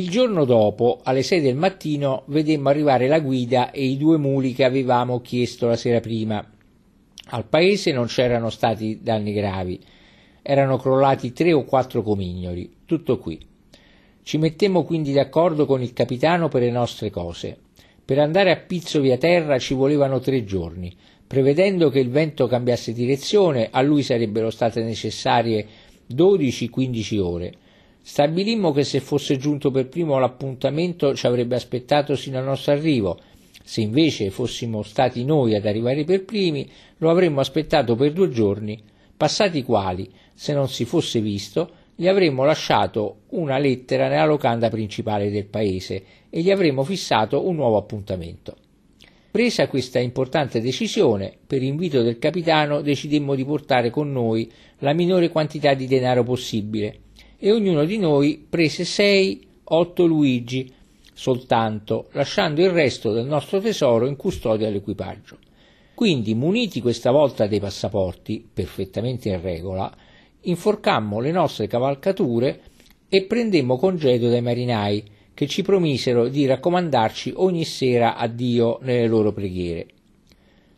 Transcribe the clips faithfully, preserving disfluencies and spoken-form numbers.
Il giorno dopo, alle sei del mattino, vedemmo arrivare la guida e i due muli che avevamo chiesto la sera prima. Al paese non c'erano stati danni gravi, erano crollati tre o quattro comignoli, tutto qui. Ci mettemmo quindi d'accordo con il capitano per le nostre cose. Per andare a Pizzo via terra ci volevano tre giorni, prevedendo che il vento cambiasse direzione, a lui sarebbero state necessarie dodici quindici ore. Stabilimmo che se fosse giunto per primo l'appuntamento ci avrebbe aspettato sino al nostro arrivo, se invece fossimo stati noi ad arrivare per primi lo avremmo aspettato per due giorni, passati i quali, se non si fosse visto, gli avremmo lasciato una lettera nella locanda principale del paese e gli avremmo fissato un nuovo appuntamento. Presa questa importante decisione, per invito del capitano decidemmo di portare con noi la minore quantità di denaro possibile e ognuno di noi prese sei otto luigi soltanto, lasciando il resto del nostro tesoro in custodia all'equipaggio. Quindi, muniti questa volta dei passaporti, perfettamente in regola, inforcammo le nostre cavalcature e prendemmo congedo dai marinai, che ci promisero di raccomandarci ogni sera a Dio nelle loro preghiere.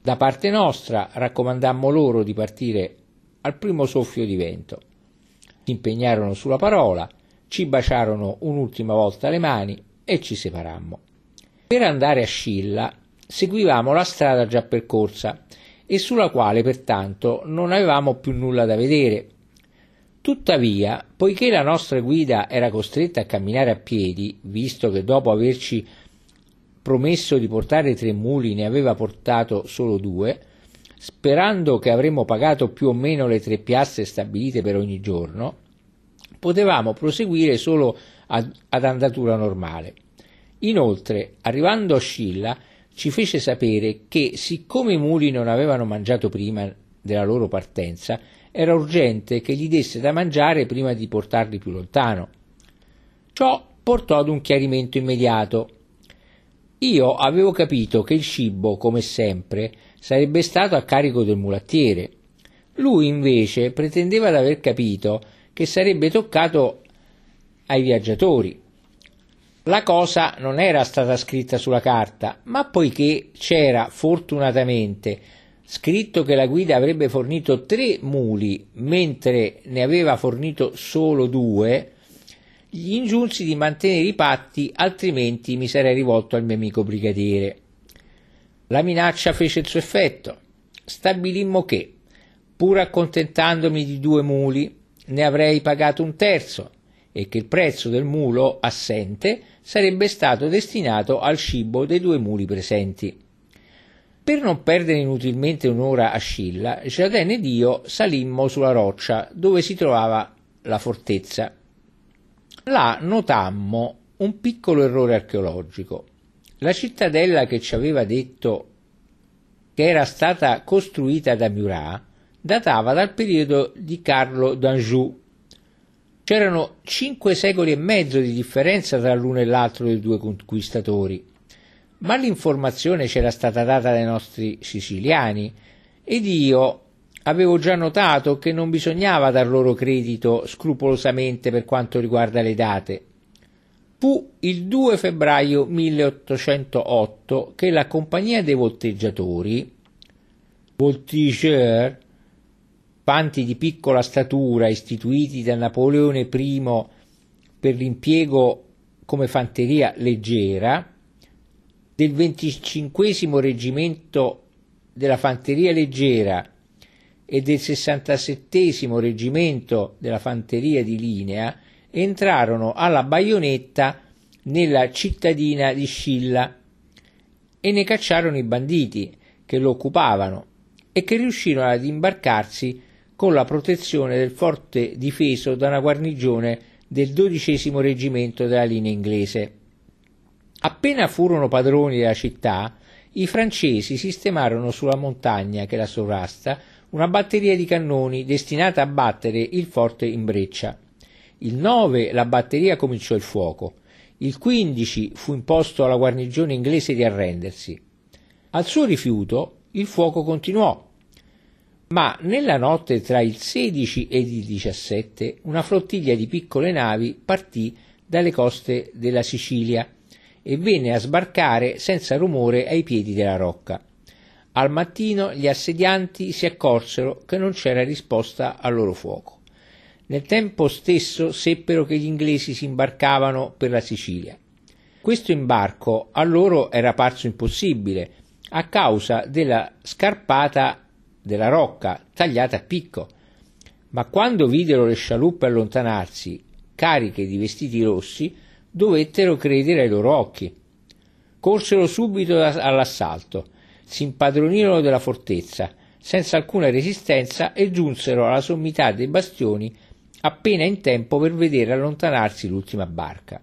Da parte nostra raccomandammo loro di partire al primo soffio di vento. Si impegnarono sulla parola, ci baciarono un'ultima volta le mani e ci separammo. Per andare a Scilla seguivamo la strada già percorsa e sulla quale pertanto non avevamo più nulla da vedere. Tuttavia, poiché la nostra guida era costretta a camminare a piedi, visto che dopo averci promesso di portare tre muli ne aveva portato solo due, sperando che avremmo pagato più o meno le tre piastre stabilite per ogni giorno, potevamo proseguire solo ad, ad andatura normale. Inoltre, arrivando a Scilla, ci fece sapere che, siccome i muli non avevano mangiato prima della loro partenza, era urgente che gli desse da mangiare prima di portarli più lontano. Ciò portò ad un chiarimento immediato. Io avevo capito che il cibo, come sempre, sarebbe stato a carico del mulattiere. Lui, invece, pretendeva di aver capito che sarebbe toccato ai viaggiatori. La cosa non era stata scritta sulla carta, ma poiché c'era, fortunatamente, scritto che la guida avrebbe fornito tre muli mentre ne aveva fornito solo due, gli ingiunsi di mantenere i patti, altrimenti mi sarei rivolto al mio amico brigadiere. La minaccia fece il suo effetto. Stabilimmo che, pur accontentandomi di due muli, ne avrei pagato un terzo e che il prezzo del mulo assente sarebbe stato destinato al cibo dei due muli presenti. Per non perdere inutilmente un'ora a Scilla, Chatin ed io salimmo sulla roccia dove si trovava la fortezza. Là notammo un piccolo errore archeologico. La cittadella che ci aveva detto che era stata costruita da Murat datava dal periodo di Carlo d'Anjou. C'erano cinque secoli e mezzo di differenza tra l'uno e l'altro dei due conquistatori. Ma l'informazione c'era stata data dai nostri siciliani ed io avevo già notato che non bisognava dar loro credito scrupolosamente per quanto riguarda le date. Fu il due febbraio milleottocentootto che la Compagnia dei Volteggiatori, voltigeur, fanti di piccola statura istituiti da Napoleone primo per l'impiego come fanteria leggera, del venticinquesimo reggimento della fanteria leggera e del sessantasettesimo reggimento della fanteria di linea entrarono alla baionetta nella cittadina di Scilla e ne cacciarono i banditi che lo occupavano e che riuscirono ad imbarcarsi con la protezione del forte difeso da una guarnigione del dodicesimo reggimento della linea inglese. Appena furono padroni della città, i francesi sistemarono sulla montagna che la sovrasta una batteria di cannoni destinata a battere il forte in breccia. Il nove la batteria cominciò il fuoco. Il quindici fu imposto alla guarnigione inglese di arrendersi. Al suo rifiuto il fuoco continuò, ma nella notte tra il sedici ed il diciassette una flottiglia di piccole navi partì dalle coste della Sicilia e venne a sbarcare senza rumore ai piedi della rocca. Al mattino gli assedianti si accorsero che non c'era risposta al loro fuoco. Nel tempo stesso seppero che gli inglesi si imbarcavano per la Sicilia. Questo imbarco a loro era parso impossibile a causa della scarpata della rocca tagliata a picco, ma quando videro le scialuppe allontanarsi cariche di vestiti rossi dovettero credere ai loro occhi. Corsero subito all'assalto, si impadronirono della fortezza senza alcuna resistenza e giunsero alla sommità dei bastioni appena in tempo per vedere allontanarsi l'ultima barca.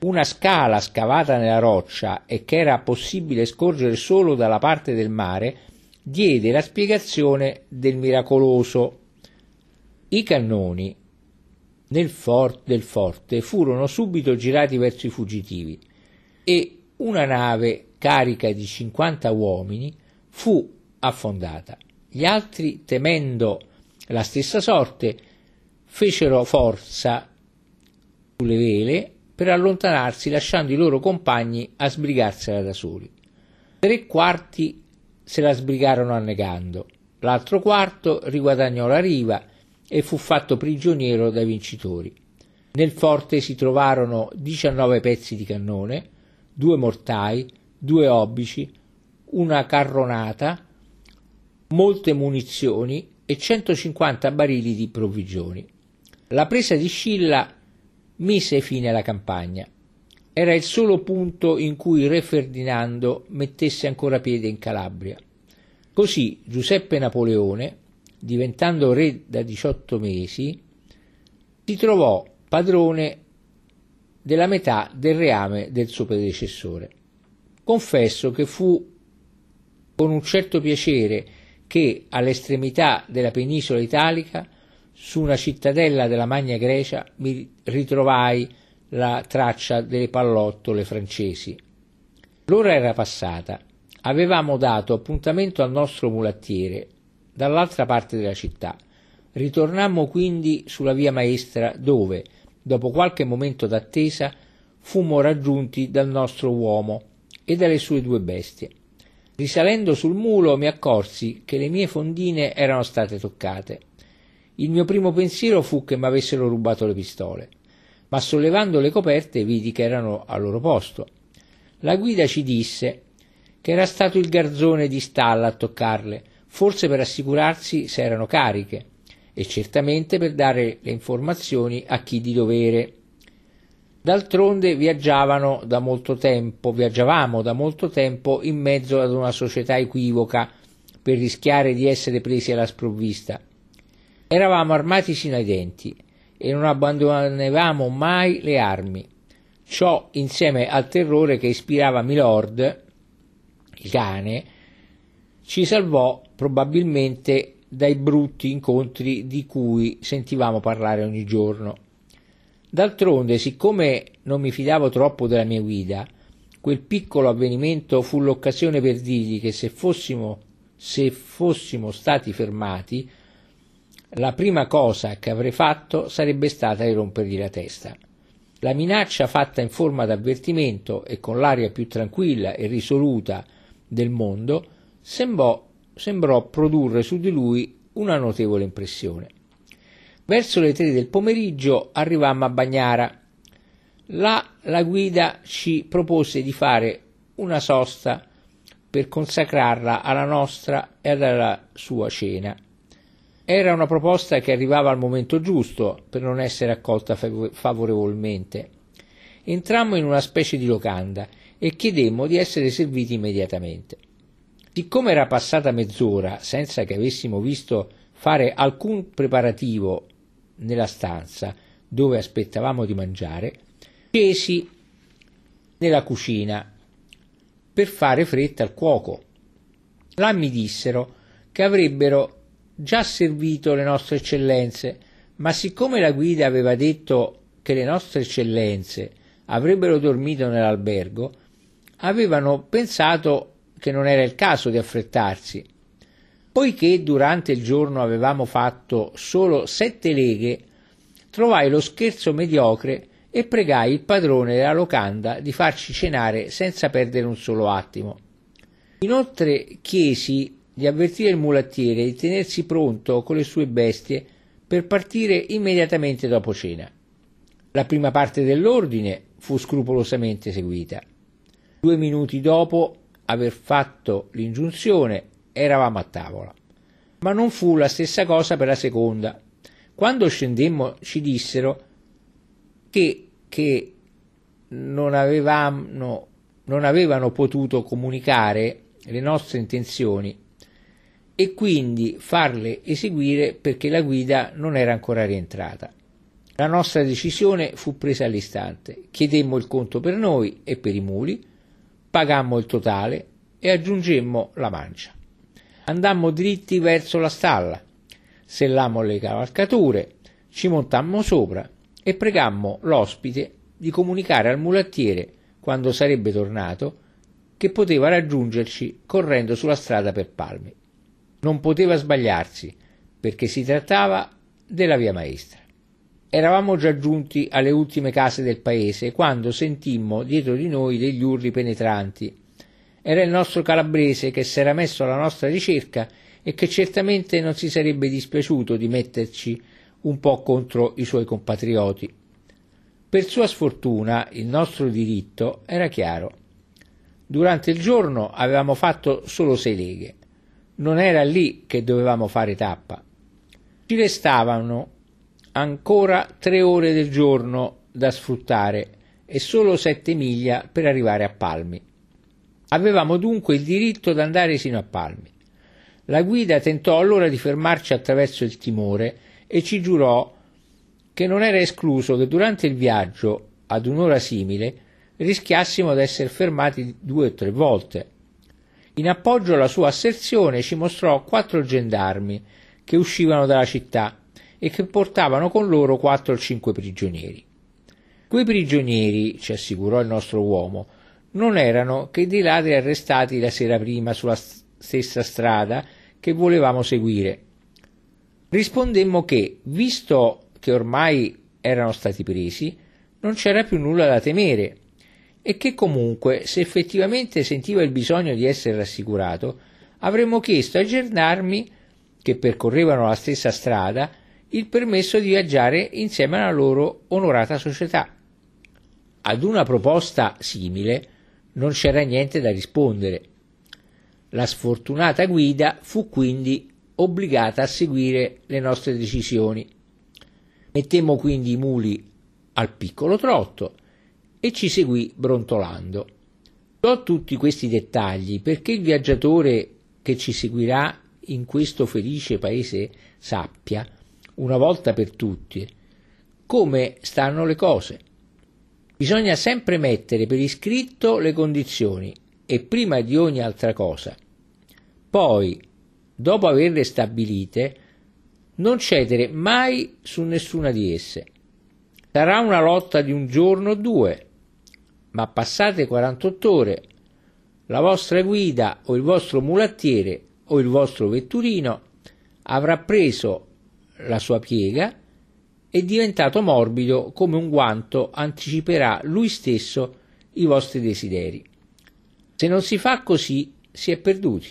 Una scala scavata nella roccia e che era possibile scorgere solo dalla parte del mare diede la spiegazione del miracoloso. I cannoni nel for- del forte furono subito girati verso i fuggitivi e una nave carica di cinquanta uomini fu affondata. Gli altri, temendo la stessa sorte, fecero forza sulle vele per allontanarsi, lasciando i loro compagni a sbrigarsela da soli. Tre quarti se la sbrigarono annegando, l'altro quarto riguadagnò la riva e fu fatto prigioniero dai vincitori. Nel forte si trovarono diciannove pezzi di cannone, due mortai, due obici, una carronata, molte munizioni e centocinquanta barili di provvigioni. La presa di Scilla mise fine alla campagna. Era il solo punto in cui re Ferdinando mettesse ancora piede in Calabria. Così Giuseppe Napoleone, diventando re da diciotto mesi, si trovò padrone della metà del reame del suo predecessore. Confesso che fu con un certo piacere che all'estremità della penisola italica, su una cittadella della Magna Grecia, mi ritrovai la traccia delle pallottole francesi. L'ora era passata. Avevamo dato appuntamento al nostro mulattiere dall'altra parte della città. Ritornammo quindi sulla via maestra dove, dopo qualche momento d'attesa, fummo raggiunti dal nostro uomo e dalle sue due bestie. Risalendo sul mulo mi accorsi che le mie fondine erano state toccate. Il mio primo pensiero fu che mi avessero rubato le pistole, ma sollevando le coperte vidi che erano al loro posto. La guida ci disse che era stato il garzone di stalla a toccarle, forse per assicurarsi se erano cariche, e certamente per dare le informazioni a chi di dovere. D'altronde viaggiavano da molto tempo, viaggiavamo da molto tempo in mezzo ad una società equivoca per rischiare di essere presi alla sprovvista. Eravamo armati sino ai denti e non abbandonavamo mai le armi. Ciò insieme al terrore che ispirava Milord, il cane, ci salvò probabilmente dai brutti incontri di cui sentivamo parlare ogni giorno. D'altronde, siccome non mi fidavo troppo della mia guida, quel piccolo avvenimento fu l'occasione per dirgli che se fossimo, se fossimo stati fermati, la prima cosa che avrei fatto sarebbe stata di rompergli la testa. La minaccia fatta in forma d'avvertimento e con l'aria più tranquilla e risoluta del mondo sembrò, sembrò produrre su di lui una notevole impressione. Verso le tre del pomeriggio arrivammo a Bagnara. Là la guida ci propose di fare una sosta per consacrarla alla nostra e alla sua cena. Era una proposta che arrivava al momento giusto per non essere accolta favorevolmente. Entrammo in una specie di locanda e chiedemmo di essere serviti immediatamente. Siccome era passata mezz'ora senza che avessimo visto fare alcun preparativo nella stanza dove aspettavamo di mangiare, scesi nella cucina per fare fretta al cuoco. Là mi dissero che avrebbero già servito le nostre eccellenze, ma siccome la guida aveva detto che le nostre eccellenze avrebbero dormito nell'albergo, avevano pensato che non era il caso di affrettarsi. Poiché durante il giorno avevamo fatto solo sette leghe, trovai lo scherzo mediocre e pregai il padrone della locanda di farci cenare senza perdere un solo attimo. Inoltre chiesi di avvertire il mulattiere di tenersi pronto con le sue bestie per partire immediatamente dopo cena. La prima parte dell'ordine fu scrupolosamente seguita. Due minuti dopo aver fatto l'ingiunzione eravamo a tavola, ma non fu la stessa cosa per la seconda. Quando scendemmo ci dissero che, che non avevamo, non avevano potuto comunicare le nostre intenzioni e quindi farle eseguire perché la guida non era ancora rientrata. La nostra decisione fu presa all'istante. Chiedemmo il conto per noi e per i muli, pagammo il totale e aggiungemmo la mancia. Andammo dritti verso la stalla, sellammo le cavalcature, ci montammo sopra e pregammo l'ospite di comunicare al mulattiere, quando sarebbe tornato, che poteva raggiungerci correndo sulla strada per Palmi. Non poteva sbagliarsi, perché si trattava della via maestra. Eravamo già giunti alle ultime case del paese quando sentimmo dietro di noi degli urli penetranti. Era il nostro Calabrese che s'era messo alla nostra ricerca e che certamente non si sarebbe dispiaciuto di metterci un po' contro i suoi compatrioti. Per sua sfortuna il nostro diritto era chiaro. Durante il giorno avevamo fatto solo sei leghe. Non era lì che dovevamo fare tappa. Ci restavano ancora tre ore del giorno da sfruttare e solo sette miglia per arrivare a Palmi. Avevamo dunque il diritto di andare sino a Palmi. La guida tentò allora di fermarci attraverso il timore e ci giurò che non era escluso che durante il viaggio, ad un'ora simile, rischiassimo di essere fermati due o tre volte. In appoggio alla sua asserzione ci mostrò quattro gendarmi che uscivano dalla città e che portavano con loro quattro o cinque prigionieri. Quei prigionieri, ci assicurò il nostro uomo, non erano che dei ladri arrestati la sera prima sulla stessa strada che volevamo seguire. Rispondemmo che, visto che ormai erano stati presi, non c'era più nulla da temere e che comunque, se effettivamente sentiva il bisogno di essere rassicurato, avremmo chiesto ai gendarmi, che percorrevano la stessa strada, il permesso di viaggiare insieme alla loro onorata società. Ad una proposta simile non c'era niente da rispondere. La sfortunata guida fu quindi obbligata a seguire le nostre decisioni. Mettemmo quindi i muli al piccolo trotto e ci seguì brontolando. Do tutti questi dettagli perché il viaggiatore che ci seguirà in questo felice paese sappia una volta per tutti come stanno le cose. Bisogna sempre mettere per iscritto le condizioni e prima di ogni altra cosa. Poi, dopo averle stabilite, non cedere mai su nessuna di esse. Sarà una lotta di un giorno o due, ma passate quarantotto ore, la vostra guida o il vostro mulattiere o il vostro vetturino avrà preso la sua piega è diventato morbido come un guanto, anticiperà lui stesso i vostri desideri. Se non si fa così si è perduti.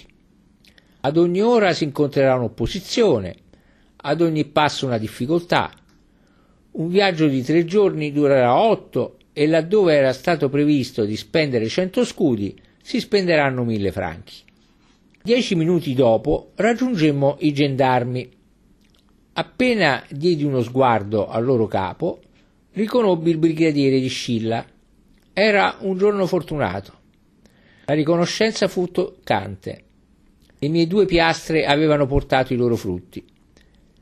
Ad ogni ora si incontrerà un'opposizione, ad ogni passo una difficoltà. Un viaggio di tre giorni durerà otto e laddove era stato previsto di spendere cento scudi si spenderanno mille franchi. Dieci minuti dopo raggiungemmo i gendarmi. Appena diedi uno sguardo al loro capo, riconobbi il brigadiere di Scilla. Era un giorno fortunato. La riconoscenza fu toccante. Le mie due piastre avevano portato i loro frutti.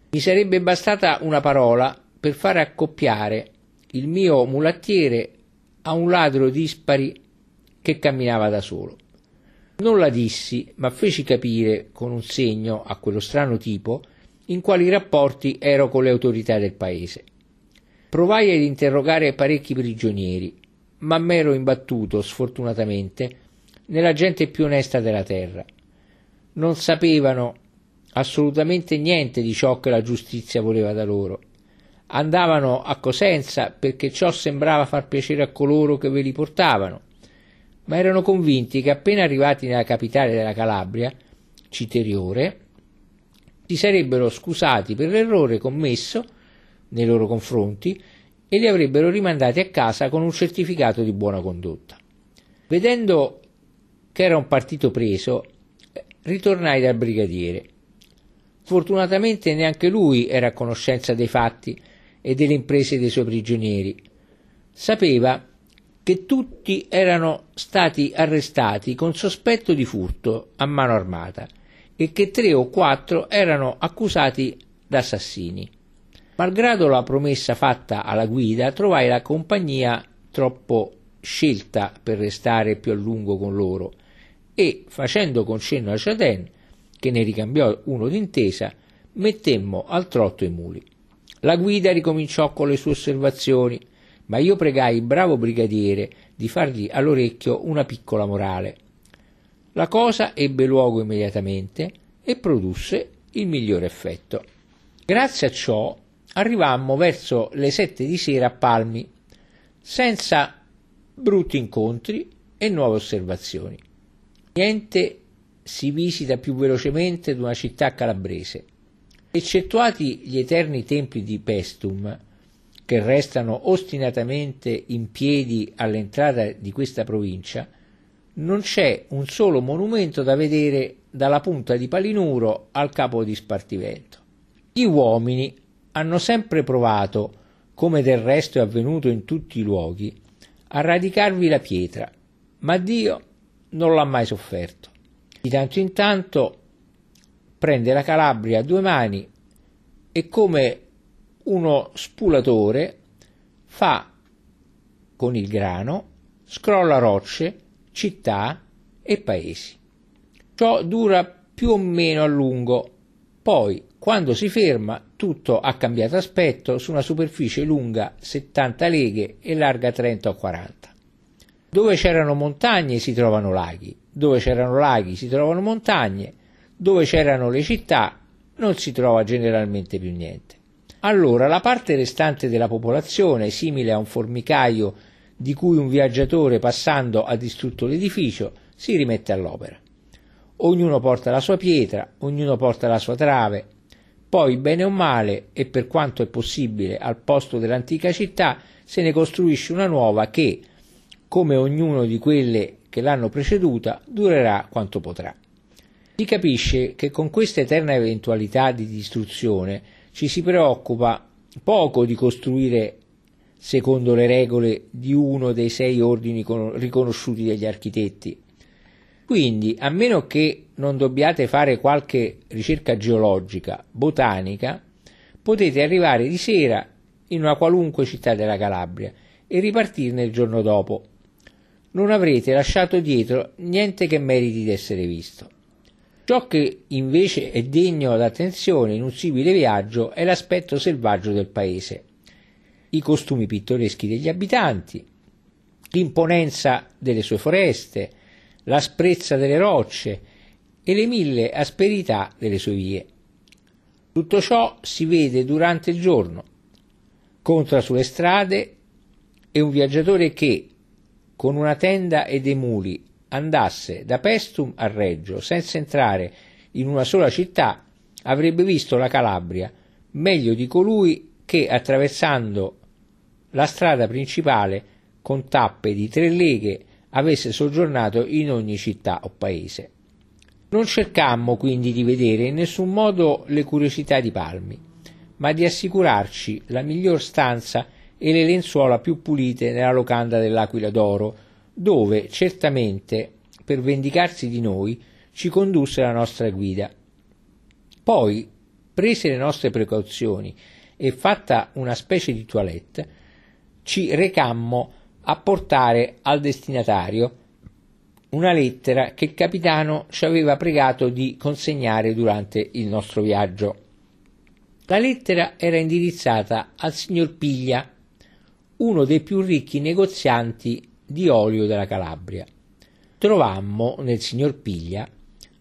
Mi sarebbe bastata una parola per fare accoppiare il mio mulattiere a un ladro dispari che camminava da solo. Non la dissi, ma feci capire con un segno a quello strano tipo in quali rapporti ero con le autorità del paese. Provai ad interrogare parecchi prigionieri, ma m'ero imbattuto, sfortunatamente, nella gente più onesta della terra. Non sapevano assolutamente niente di ciò che la giustizia voleva da loro. andavano a Cosenza perché ciò sembrava far piacere a coloro che ve li portavano, ma erano convinti che appena arrivati nella capitale della Calabria, Citeriore, si sarebbero scusati per l'errore commesso nei loro confronti e li avrebbero rimandati a casa con un certificato di buona condotta. Vedendo che era un partito preso, ritornai dal brigadiere. Fortunatamente neanche lui era a conoscenza dei fatti e delle imprese dei suoi prigionieri. Sapeva che tutti erano stati arrestati con sospetto di furto a mano armata e che tre o quattro erano accusati d'assassini. Malgrado la promessa fatta alla guida, trovai la compagnia troppo scelta per restare più a lungo con loro e, facendo concenno a Chatin, che ne ricambiò uno d'intesa, mettemmo al trotto i muli. La guida ricominciò con le sue osservazioni, ma io pregai il bravo brigadiere di fargli all'orecchio una piccola morale. La cosa ebbe luogo immediatamente e produsse il migliore effetto. Grazie a ciò arrivammo verso le sette di sera a Palmi, senza brutti incontri e nuove osservazioni. Niente si visita più velocemente di una città calabrese. Eccettuati gli eterni templi di Pestum, che restano ostinatamente in piedi all'entrata di questa provincia, non c'è un solo monumento da vedere dalla punta di Palinuro al capo di Spartivento. Gli uomini hanno sempre provato, come del resto è avvenuto in tutti i luoghi, a radicarvi la pietra, ma Dio non l'ha mai sofferto. Di tanto in tanto prende la Calabria a due mani e, come uno spulatore, fa con il grano, scrolla rocce, città e paesi. Ciò dura più o meno a lungo, poi quando si ferma tutto ha cambiato aspetto su una superficie lunga settanta leghe e larga trenta o quaranta. Dove c'erano montagne si trovano laghi, dove c'erano laghi si trovano montagne, dove c'erano le città non si trova generalmente più niente. Allora la parte restante della popolazione, simile a un formicaio di cui un viaggiatore passando ha distrutto l'edificio, si rimette all'opera. Ognuno porta la sua pietra, ognuno porta la sua trave. Poi, bene o male, e per quanto è possibile, al posto dell'antica città se ne costruisce una nuova che, come ognuno di quelle che l'hanno preceduta, durerà quanto potrà. Si capisce che con questa eterna eventualità di distruzione ci si preoccupa poco di costruire secondo le regole di uno dei sei ordini riconosciuti dagli architetti. Quindi, a meno che non dobbiate fare qualche ricerca geologica, botanica, potete arrivare di sera in una qualunque città della Calabria e ripartirne il giorno dopo. Non avrete lasciato dietro niente che meriti di essere visto. Ciò che invece è degno d'attenzione in un simile viaggio è l'aspetto selvaggio del paese, i costumi pittoreschi degli abitanti, l'imponenza delle sue foreste, l'asprezza delle rocce e le mille asperità delle sue vie. Tutto ciò si vede durante il giorno, contra sulle strade, e un viaggiatore che, con una tenda e dei muli, andasse da Pestum a Reggio senza entrare in una sola città, avrebbe visto la Calabria meglio di colui che, attraversando la strada principale con tappe di tre leghe, avesse soggiornato in ogni città o paese. Non cercammo quindi di vedere in nessun modo le curiosità di Palmi, ma di assicurarci la miglior stanza e le lenzuola più pulite nella locanda dell'Aquila d'Oro, dove certamente, per vendicarsi di noi, ci condusse la nostra guida. Poi, prese le nostre precauzioni e fatta una specie di toilette, ci recammo a portare al destinatario una lettera che il capitano ci aveva pregato di consegnare durante il nostro viaggio. La lettera era indirizzata al signor Piglia, uno dei più ricchi negozianti di olio della Calabria. Trovammo nel signor Piglia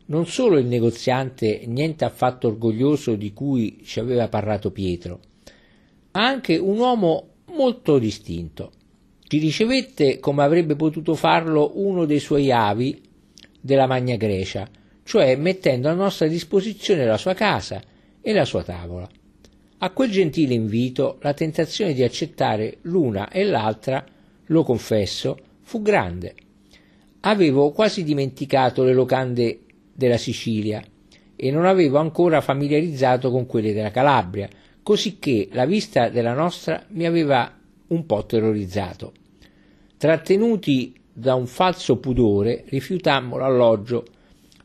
non solo il negoziante niente affatto orgoglioso di cui ci aveva parlato Pietro, anche un uomo molto distinto. Ci ricevette, come avrebbe potuto farlo uno dei suoi avi della Magna Grecia, cioè mettendo a nostra disposizione la sua casa e la sua tavola. A quel gentile invito la tentazione di accettare l'una e l'altra, lo confesso, fu grande. Avevo quasi dimenticato le locande della Sicilia e non avevo ancora familiarizzato con quelle della Calabria, cosicché la vista della nostra mi aveva un po' terrorizzato. Trattenuti da un falso pudore, rifiutammo l'alloggio,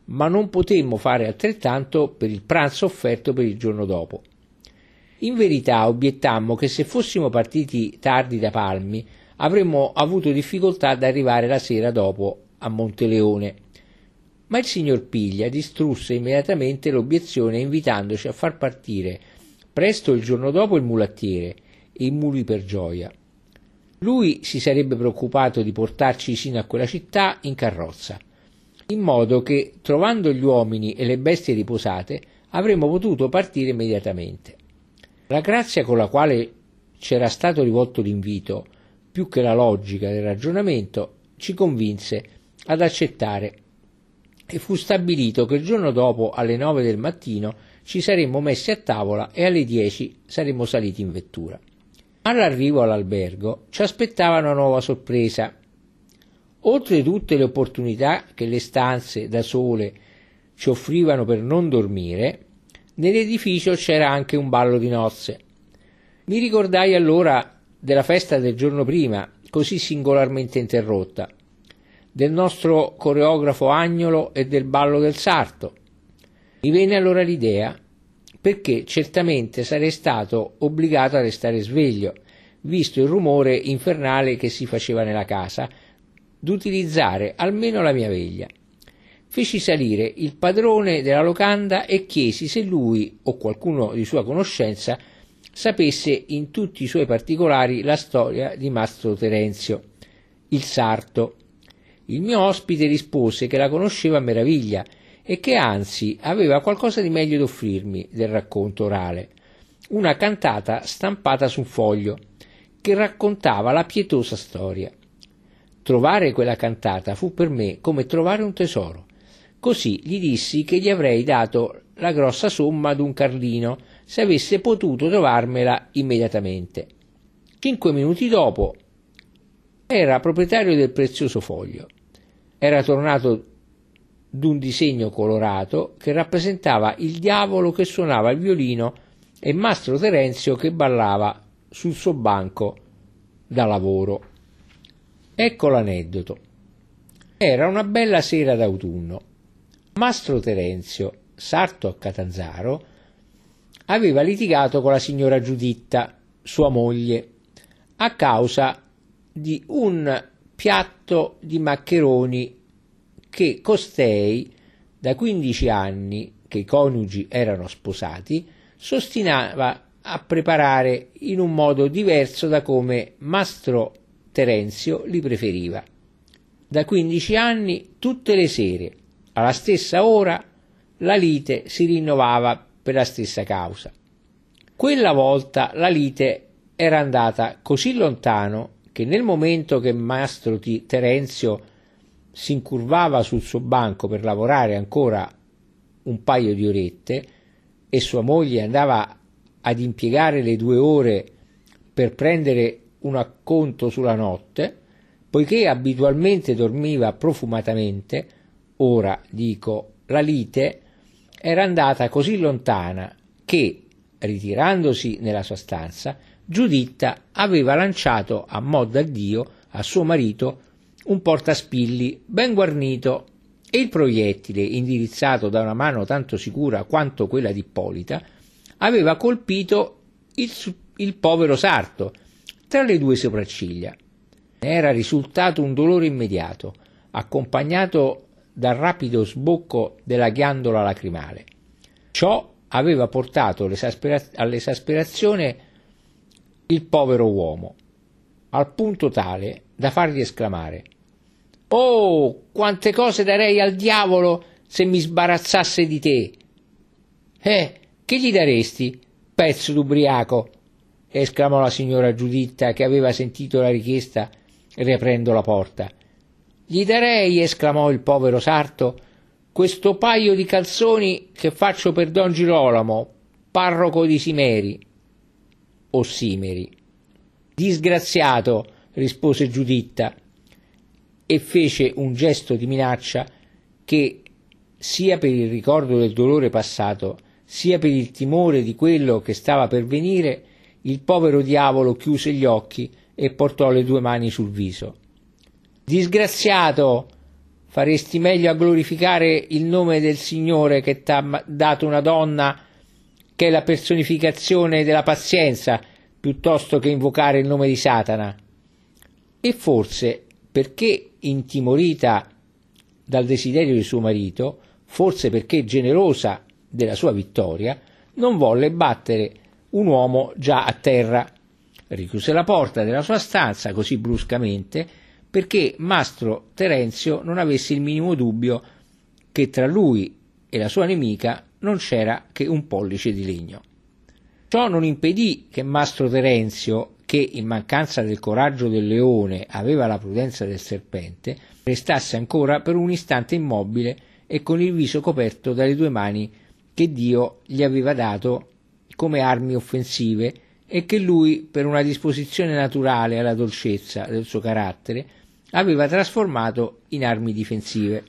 ma non potemmo fare altrettanto per il pranzo offerto per il giorno dopo. In verità obiettammo che se fossimo partiti tardi da Palmi avremmo avuto difficoltà ad arrivare la sera dopo a Monteleone, ma il signor Piglia distrusse immediatamente l'obiezione invitandoci a far partire presto il giorno dopo il mulattiere e i muli per Gioia. Lui si sarebbe preoccupato di portarci sino a quella città in carrozza, in modo che, trovando gli uomini e le bestie riposate, avremmo potuto partire immediatamente. La grazia con la quale c'era stato rivolto l'invito, più che la logica del ragionamento, ci convinse ad accettare e fu stabilito che il giorno dopo alle nove del mattino ci saremmo messi a tavola e alle dieci saremmo saliti in vettura. All'arrivo all'albergo ci aspettava una nuova sorpresa. Oltre tutte le opportunità che le stanze da sole ci offrivano per non dormire, nell'edificio c'era anche un ballo di nozze. Mi ricordai allora della festa del giorno prima, così singolarmente interrotta, del nostro coreografo Agnolo e del ballo del sarto. Mi venne allora l'idea, perché certamente sarei stato obbligato a restare sveglio, visto il rumore infernale che si faceva nella casa, d'utilizzare almeno la mia veglia. Feci salire il padrone della locanda e chiesi se lui o qualcuno di sua conoscenza sapesse in tutti i suoi particolari la storia di Mastro Terenzio, il sarto. Il mio ospite rispose che la conosceva a meraviglia e che anzi aveva qualcosa di meglio da offrirmi del racconto orale, una cantata stampata su un foglio che raccontava la pietosa storia. Trovare quella cantata fu per me come trovare un tesoro, così gli dissi che gli avrei dato la grossa somma d'un carlino se avesse potuto trovarmela immediatamente. Cinque minuti dopo era proprietario del prezioso foglio. Era tornato d'un disegno colorato che rappresentava il diavolo che suonava il violino e Mastro Terenzio che ballava sul suo banco da lavoro. Ecco l'aneddoto. Era una bella sera d'autunno. Mastro Terenzio, sarto a Catanzaro, aveva litigato con la signora Giuditta, sua moglie, a causa di un piatto di maccheroni che costei, da quindici anni che i coniugi erano sposati, s'ostinava a preparare in un modo diverso da come Mastro Terenzio li preferiva. Da quindici anni, tutte le sere, alla stessa ora, la lite si rinnovava per la stessa causa. Quella volta la lite era andata così lontano che nel momento che Mastro Terenzio si incurvava sul suo banco per lavorare ancora un paio di orette e sua moglie andava ad impiegare le due ore per prendere un acconto sulla notte, poiché abitualmente dormiva profumatamente, ora dico la lite era andata così lontana che, ritirandosi nella sua stanza, Giuditta aveva lanciato a mo' d'addio a suo marito un portaspilli ben guarnito e il proiettile, indirizzato da una mano tanto sicura quanto quella di Ippolita, aveva colpito il, il povero sarto tra le due sopracciglia. Ne era risultato un dolore immediato, accompagnato dal rapido sbocco della ghiandola lacrimale. Ciò aveva portato l'esaspera- all'esasperazione il povero uomo, al punto tale da fargli esclamare: «Oh, quante cose darei al diavolo se mi sbarazzasse di te!» «Eh, che gli daresti, pezzo d'ubriaco?» esclamò la signora Giuditta, che aveva sentito la richiesta, riaprendo la porta. Gli darei, esclamò il povero sarto, questo paio di calzoni che faccio per Don Girolamo, parroco di Simeri. O Simeri. Disgraziato, rispose Giuditta, e fece un gesto di minaccia che, sia per il ricordo del dolore passato, sia per il timore di quello che stava per venire, il povero diavolo chiuse gli occhi e portò le due mani sul viso. Disgraziato, faresti meglio a glorificare il nome del Signore che t'ha dato una donna che è la personificazione della pazienza, piuttosto che invocare il nome di Satana. E forse, perché intimorita dal desiderio di suo marito, forse perché generosa della sua vittoria, non volle battere un uomo già a terra. Richiuse la porta della sua stanza così bruscamente perché Mastro Terenzio non avesse il minimo dubbio che tra lui e la sua nemica non c'era che un pollice di legno. Ciò non impedì che Mastro Terenzio, che in mancanza del coraggio del leone aveva la prudenza del serpente, restasse ancora per un istante immobile e con il viso coperto dalle due mani che Dio gli aveva dato come armi offensive e che lui, per una disposizione naturale alla dolcezza del suo carattere, aveva trasformato in armi difensive.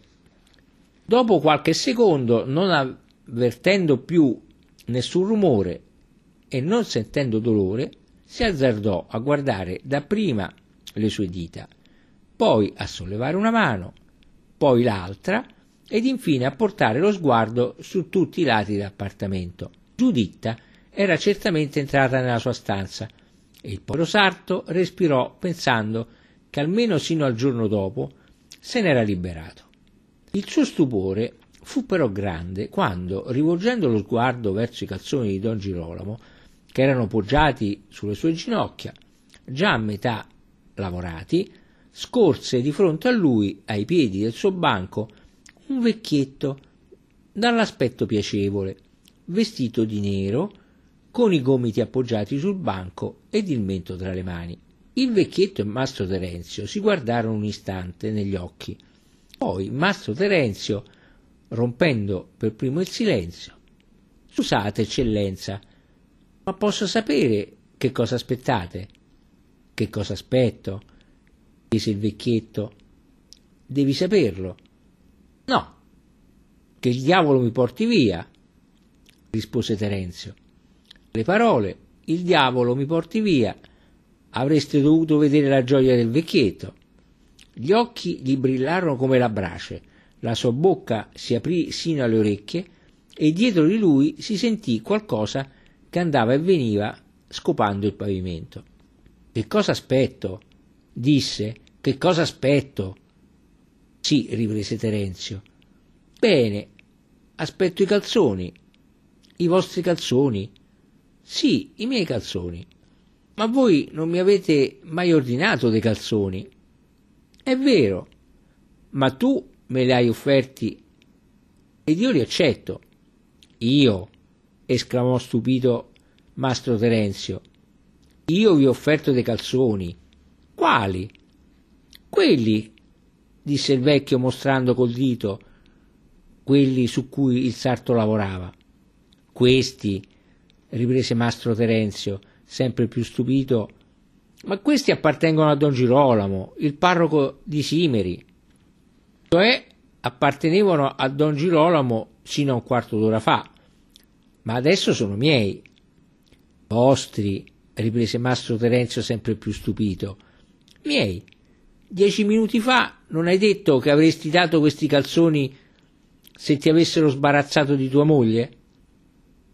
Dopo qualche secondo, non avvertendo più nessun rumore e non sentendo dolore, si azzardò a guardare dapprima le sue dita, poi a sollevare una mano, poi l'altra ed infine a portare lo sguardo su tutti i lati dell'appartamento. Giuditta era certamente entrata nella sua stanza e il povero sarto respirò pensando che almeno sino al giorno dopo se n'era liberato. Il suo stupore fu però grande quando, rivolgendo lo sguardo verso i calzoni di Don Girolamo, che erano poggiati sulle sue ginocchia, già a metà lavorati, scorse di fronte a lui, ai piedi del suo banco, un vecchietto dall'aspetto piacevole, vestito di nero, con i gomiti appoggiati sul banco ed il mento tra le mani. Il vecchietto e Mastro Terenzio si guardarono un istante negli occhi. Poi Mastro Terenzio, rompendo per primo il silenzio, «Scusate, eccellenza, ma posso sapere che cosa aspettate?» «Che cosa aspetto?» chiese il vecchietto. «Devi saperlo». «No, che il diavolo mi porti via», rispose Terenzio. Le parole «il diavolo mi porti via» avreste dovuto vedere la gioia del vecchietto. Gli occhi gli brillarono come la brace, la sua bocca si aprì sino alle orecchie e dietro di lui si sentì qualcosa che andava e veniva scopando il pavimento. «Che cosa aspetto?» disse. «Che cosa aspetto?» «Sì», riprese Terenzio. «Bene, aspetto i calzoni». «I vostri calzoni?» «Sì, i miei calzoni». «Ma voi non mi avete mai ordinato dei calzoni?» «È vero, ma tu me li hai offerti ed io li accetto». «Io?» esclamò stupito Mastro Terenzio. «Io vi ho offerto dei calzoni». «Quali?» «Quelli», disse il vecchio mostrando col dito quelli su cui il sarto lavorava. «Questi», riprese Mastro Terenzio, sempre più stupito, «ma questi appartengono a Don Girolamo, il parroco di Simeri». «Cioè, appartenevano a Don Girolamo sino a un quarto d'ora fa, ma adesso sono miei». «Vostri», riprese Mastro Terenzio, sempre più stupito. «Miei? Dieci minuti fa non hai detto che avresti dato questi calzoni se ti avessero sbarazzato di tua moglie?»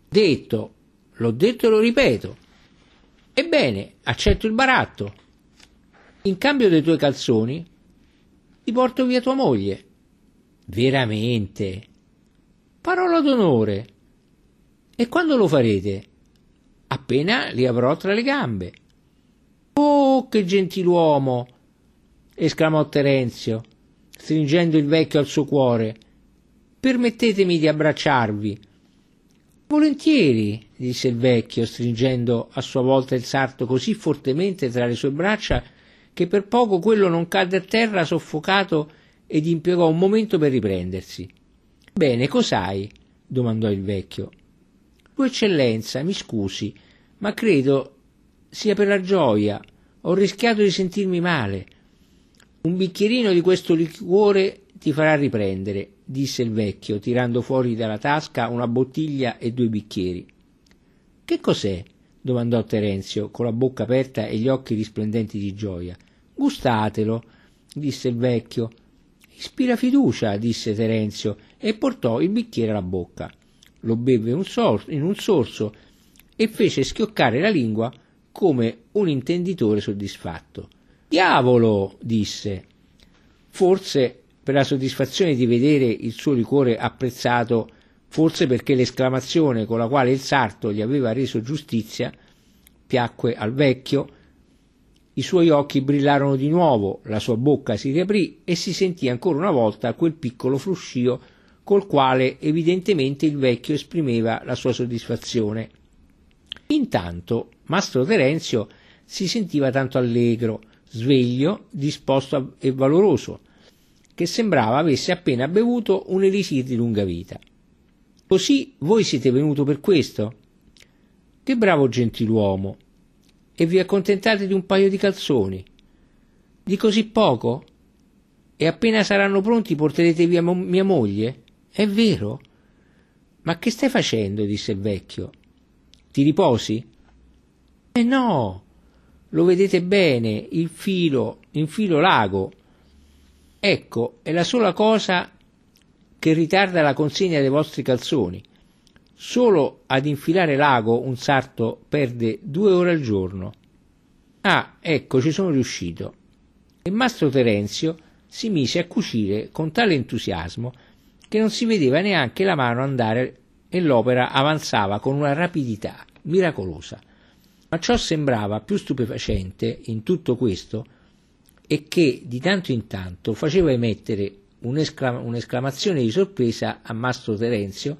«Detto, l'ho detto e lo ripeto». «Ebbene, accetto il baratto. In cambio dei tuoi calzoni ti porto via tua moglie». «Veramente?» «Parola d'onore». «E quando lo farete?» «Appena li avrò tra le gambe». «Oh, che gentiluomo!» esclamò Terenzio, stringendo il vecchio al suo cuore. «Permettetemi di abbracciarvi. «Volentieri», disse il vecchio, stringendo a sua volta il sarto così fortemente tra le sue braccia che per poco quello non cadde a terra soffocato ed impiegò un momento per riprendersi. «Bene, cos'hai?» domandò il vecchio. «Tua eccellenza, mi scusi, ma credo sia per la Gioia. Ho rischiato di sentirmi male. Un bicchierino di questo liquore ti farà riprendere», disse il vecchio, tirando fuori dalla tasca una bottiglia e due bicchieri. «Che cos'è?» domandò Terenzio, con la bocca aperta e gli occhi risplendenti di gioia. «Gustatelo», disse il vecchio. «Ispira fiducia», disse Terenzio, e portò il bicchiere alla bocca. Lo bevve un sor- in un sorso e fece schioccare la lingua come un intenditore soddisfatto. «Diavolo!» disse, forse per la soddisfazione di vedere il suo liquore apprezzato, forse perché l'esclamazione con la quale il sarto gli aveva reso giustizia piacque al vecchio. I suoi occhi brillarono di nuovo, la sua bocca si riaprì e si sentì ancora una volta quel piccolo fruscio col quale evidentemente il vecchio esprimeva la sua soddisfazione. Intanto Mastro Terenzio si sentiva tanto allegro, sveglio, disposto e valoroso, che sembrava avesse appena bevuto un elisir di lunga vita. «Così voi siete venuto per questo? Che bravo gentiluomo! E vi accontentate di un paio di calzoni? Di così poco? E appena saranno pronti porterete via mo- mia moglie? È vero? Ma che stai facendo?» disse il vecchio. «Ti riposi?» «Eh no, lo vedete bene, il filo, infilo l'ago. Ecco, è la sola cosa che ritarda la consegna dei vostri calzoni. Solo ad infilare l'ago un sarto perde due ore al giorno». «Ah, ecco, ci sono riuscito». E Mastro Terenzio si mise a cucire con tale entusiasmo che non si vedeva neanche la mano andare e l'opera avanzava con una rapidità miracolosa. Ma ciò sembrava più stupefacente in tutto questo e che di tanto in tanto faceva emettere un'esclama- un'esclamazione di sorpresa a Mastro Terenzio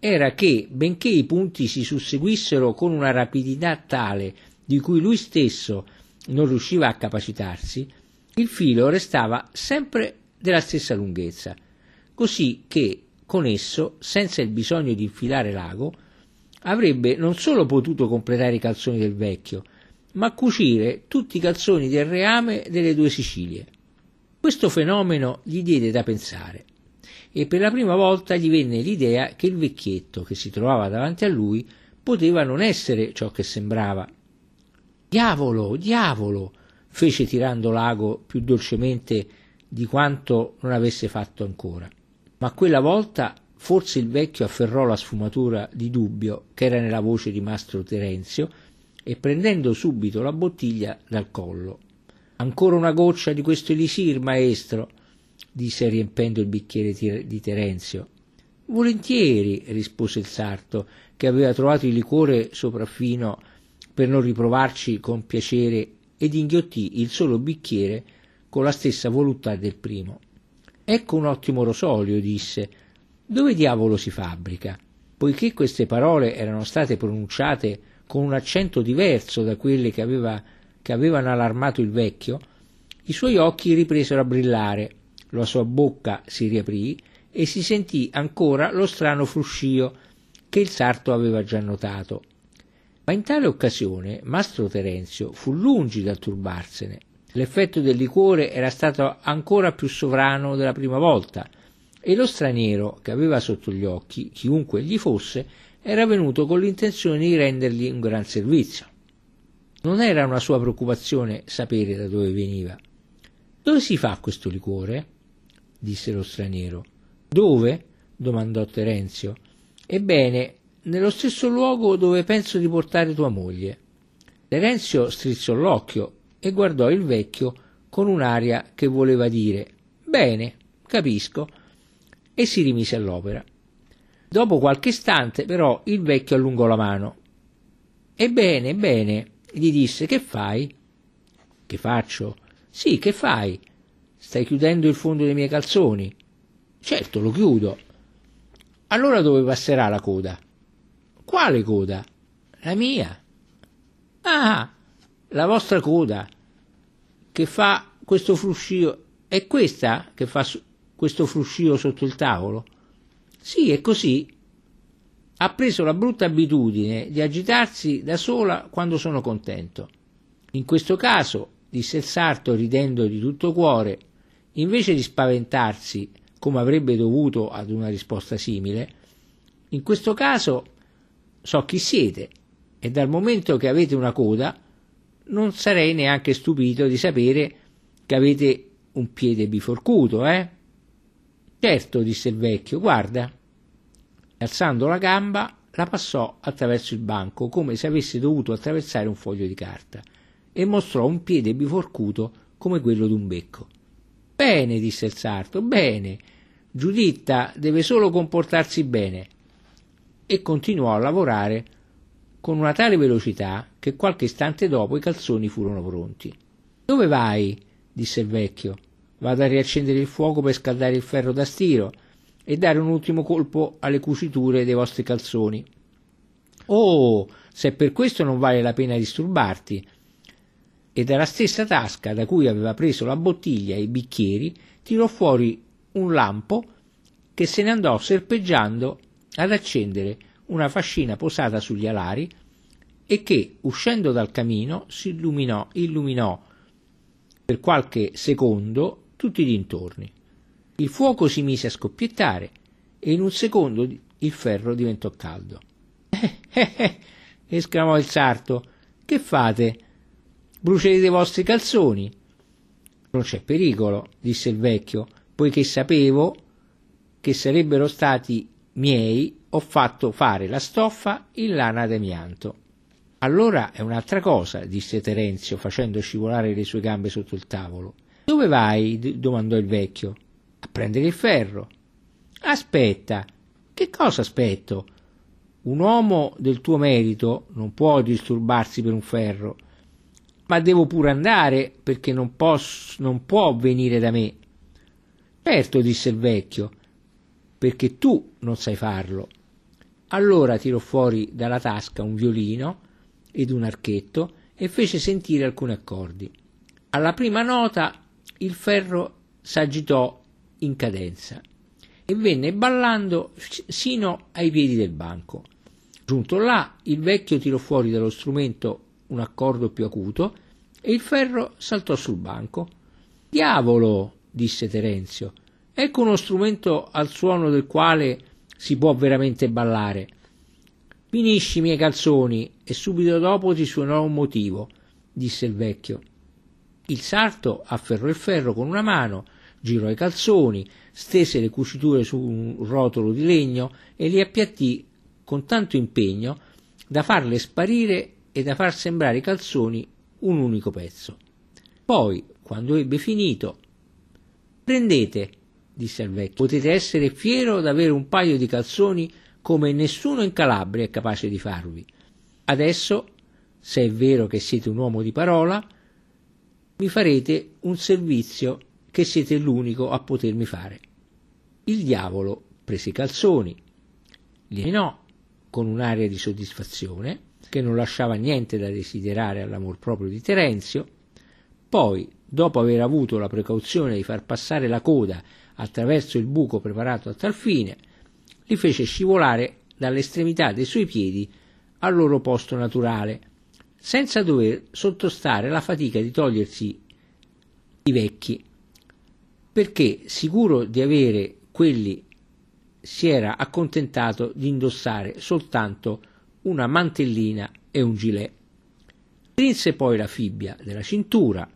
era che, benché i punti si susseguissero con una rapidità tale di cui lui stesso non riusciva a capacitarsi, il filo restava sempre della stessa lunghezza, così che con esso, senza il bisogno di infilare l'ago, avrebbe non solo potuto completare i calzoni del vecchio, ma cucire tutti i calzoni del reame delle due Sicilie. Questo fenomeno gli diede da pensare e per la prima volta gli venne l'idea che il vecchietto che si trovava davanti a lui poteva non essere ciò che sembrava. «Diavolo, diavolo!» fece tirando l'ago più dolcemente di quanto non avesse fatto ancora. Ma quella volta forse il vecchio afferrò la sfumatura di dubbio che era nella voce di Mastro Terenzio e prendendo subito la bottiglia dal collo. «Ancora una goccia di questo elisir, maestro», disse riempendo il bicchiere di Terenzio. «Volentieri», rispose il sarto, che aveva trovato il liquore sopraffino per non riprovarci con piacere ed inghiottì il solo bicchiere con la stessa voluttà del primo. «Ecco un ottimo rosolio», disse. «Dove diavolo si fabbrica?» Poiché queste parole erano state pronunciate con un accento diverso da quelle che, aveva, che avevano allarmato il vecchio, i suoi occhi ripresero a brillare, la sua bocca si riaprì e si sentì ancora lo strano fruscio che il sarto aveva già notato. Ma in tale occasione Mastro Terenzio fu lungi dal turbarsene. L'effetto del liquore era stato ancora più sovrano della prima volta, e lo straniero che aveva sotto gli occhi, chiunque egli fosse, era venuto con l'intenzione di rendergli un gran servizio. Non era una sua preoccupazione sapere da dove veniva. «Dove si fa questo liquore?» disse lo straniero. «Dove?» domandò Terenzio. «Ebbene, nello stesso luogo dove penso di portare tua moglie». Terenzio strizzò l'occhio e guardò il vecchio con un'aria che voleva dire «Bene, capisco», e si rimise all'opera. Dopo qualche istante, però, il vecchio allungò la mano. «Ebbene, bene», gli disse, «che fai?» «Che faccio?» «Sì, che fai? Stai chiudendo il fondo dei miei calzoni?» «Certo, lo chiudo». «Allora dove passerà la coda?» Quale coda? La mia. Ah, la vostra coda che fa questo fruscio. È questa che fa questo fruscio sotto il tavolo? Sì, è così. Ha preso la brutta abitudine di agitarsi da sola quando sono contento. In questo caso, disse il sarto ridendo di tutto cuore, invece di spaventarsi come avrebbe dovuto ad una risposta simile, in questo caso so chi siete e dal momento che avete una coda non sarei neanche stupito di sapere che avete un piede biforcuto, eh? Certo, disse il vecchio, guarda. Alzando la gamba la passò attraverso il banco come se avesse dovuto attraversare un foglio di carta e mostrò un piede biforcuto come quello d'un becco. Bene, disse il sarto, bene. Giuditta deve solo comportarsi bene. E continuò a lavorare con una tale velocità che qualche istante dopo i calzoni furono pronti. Dove vai? Disse il vecchio. Vado a riaccendere il fuoco per scaldare il ferro da stiro e dare un ultimo colpo alle cuciture dei vostri calzoni. Oh, se per questo non vale la pena disturbarti. E dalla stessa tasca da cui aveva preso la bottiglia e i bicchieri tirò fuori un lampo che se ne andò serpeggiando ad accendere una fascina posata sugli alari e che, uscendo dal camino, si illuminò, illuminò per qualche secondo tutti i dintorni. Il fuoco si mise a scoppiettare e in un secondo il ferro diventò caldo. Eh, eh, eh, esclamò il sarto, che fate? Bruciate i vostri calzoni? Non c'è pericolo, disse il vecchio, poiché sapevo che sarebbero stati miei, ho fatto fare la stoffa in lana d'amianto. Allora è un'altra cosa, disse Terenzio, facendo scivolare le sue gambe sotto il tavolo. Dove vai? D- domandò il vecchio. A prendere il ferro. Aspetta. Che cosa aspetto? Un uomo del tuo merito non può disturbarsi per un ferro, ma devo pure andare perché non posso, non può venire da me. Certo, disse il vecchio, perché tu non sai farlo. Allora tirò fuori dalla tasca un violino ed un archetto e fece sentire alcuni accordi. Alla prima nota il ferro s'agitò in cadenza e venne ballando sino ai piedi del banco. Giunto là, il vecchio tirò fuori dallo strumento un accordo più acuto e il ferro saltò sul banco. Diavolo, disse Terenzio, ecco uno strumento al suono del quale si può veramente ballare. Finisci i miei calzoni e subito dopo ti suonò un motivo, disse il vecchio. Il sarto afferrò il ferro con una mano, girò i calzoni, stese le cuciture su un rotolo di legno e li appiattì con tanto impegno da farle sparire e da far sembrare i calzoni un unico pezzo. Poi, quando ebbe finito, prendete, disse al vecchio, potete essere fiero d'avere un paio di calzoni come nessuno in Calabria è capace di farvi. Adesso, se è vero che siete un uomo di parola, mi farete un servizio che siete l'unico a potermi fare. Il diavolo prese i calzoni, li menò con un'aria di soddisfazione che non lasciava niente da desiderare all'amor proprio di Terenzio. Poi, dopo aver avuto la precauzione di far passare la coda attraverso il buco preparato a tal fine, li fece scivolare dall'estremità dei suoi piedi al loro posto naturale, senza dover sottostare alla fatica di togliersi i vecchi, perché sicuro di avere quelli si era accontentato di indossare soltanto una mantellina e un gilet. Strinse poi la fibbia della cintura,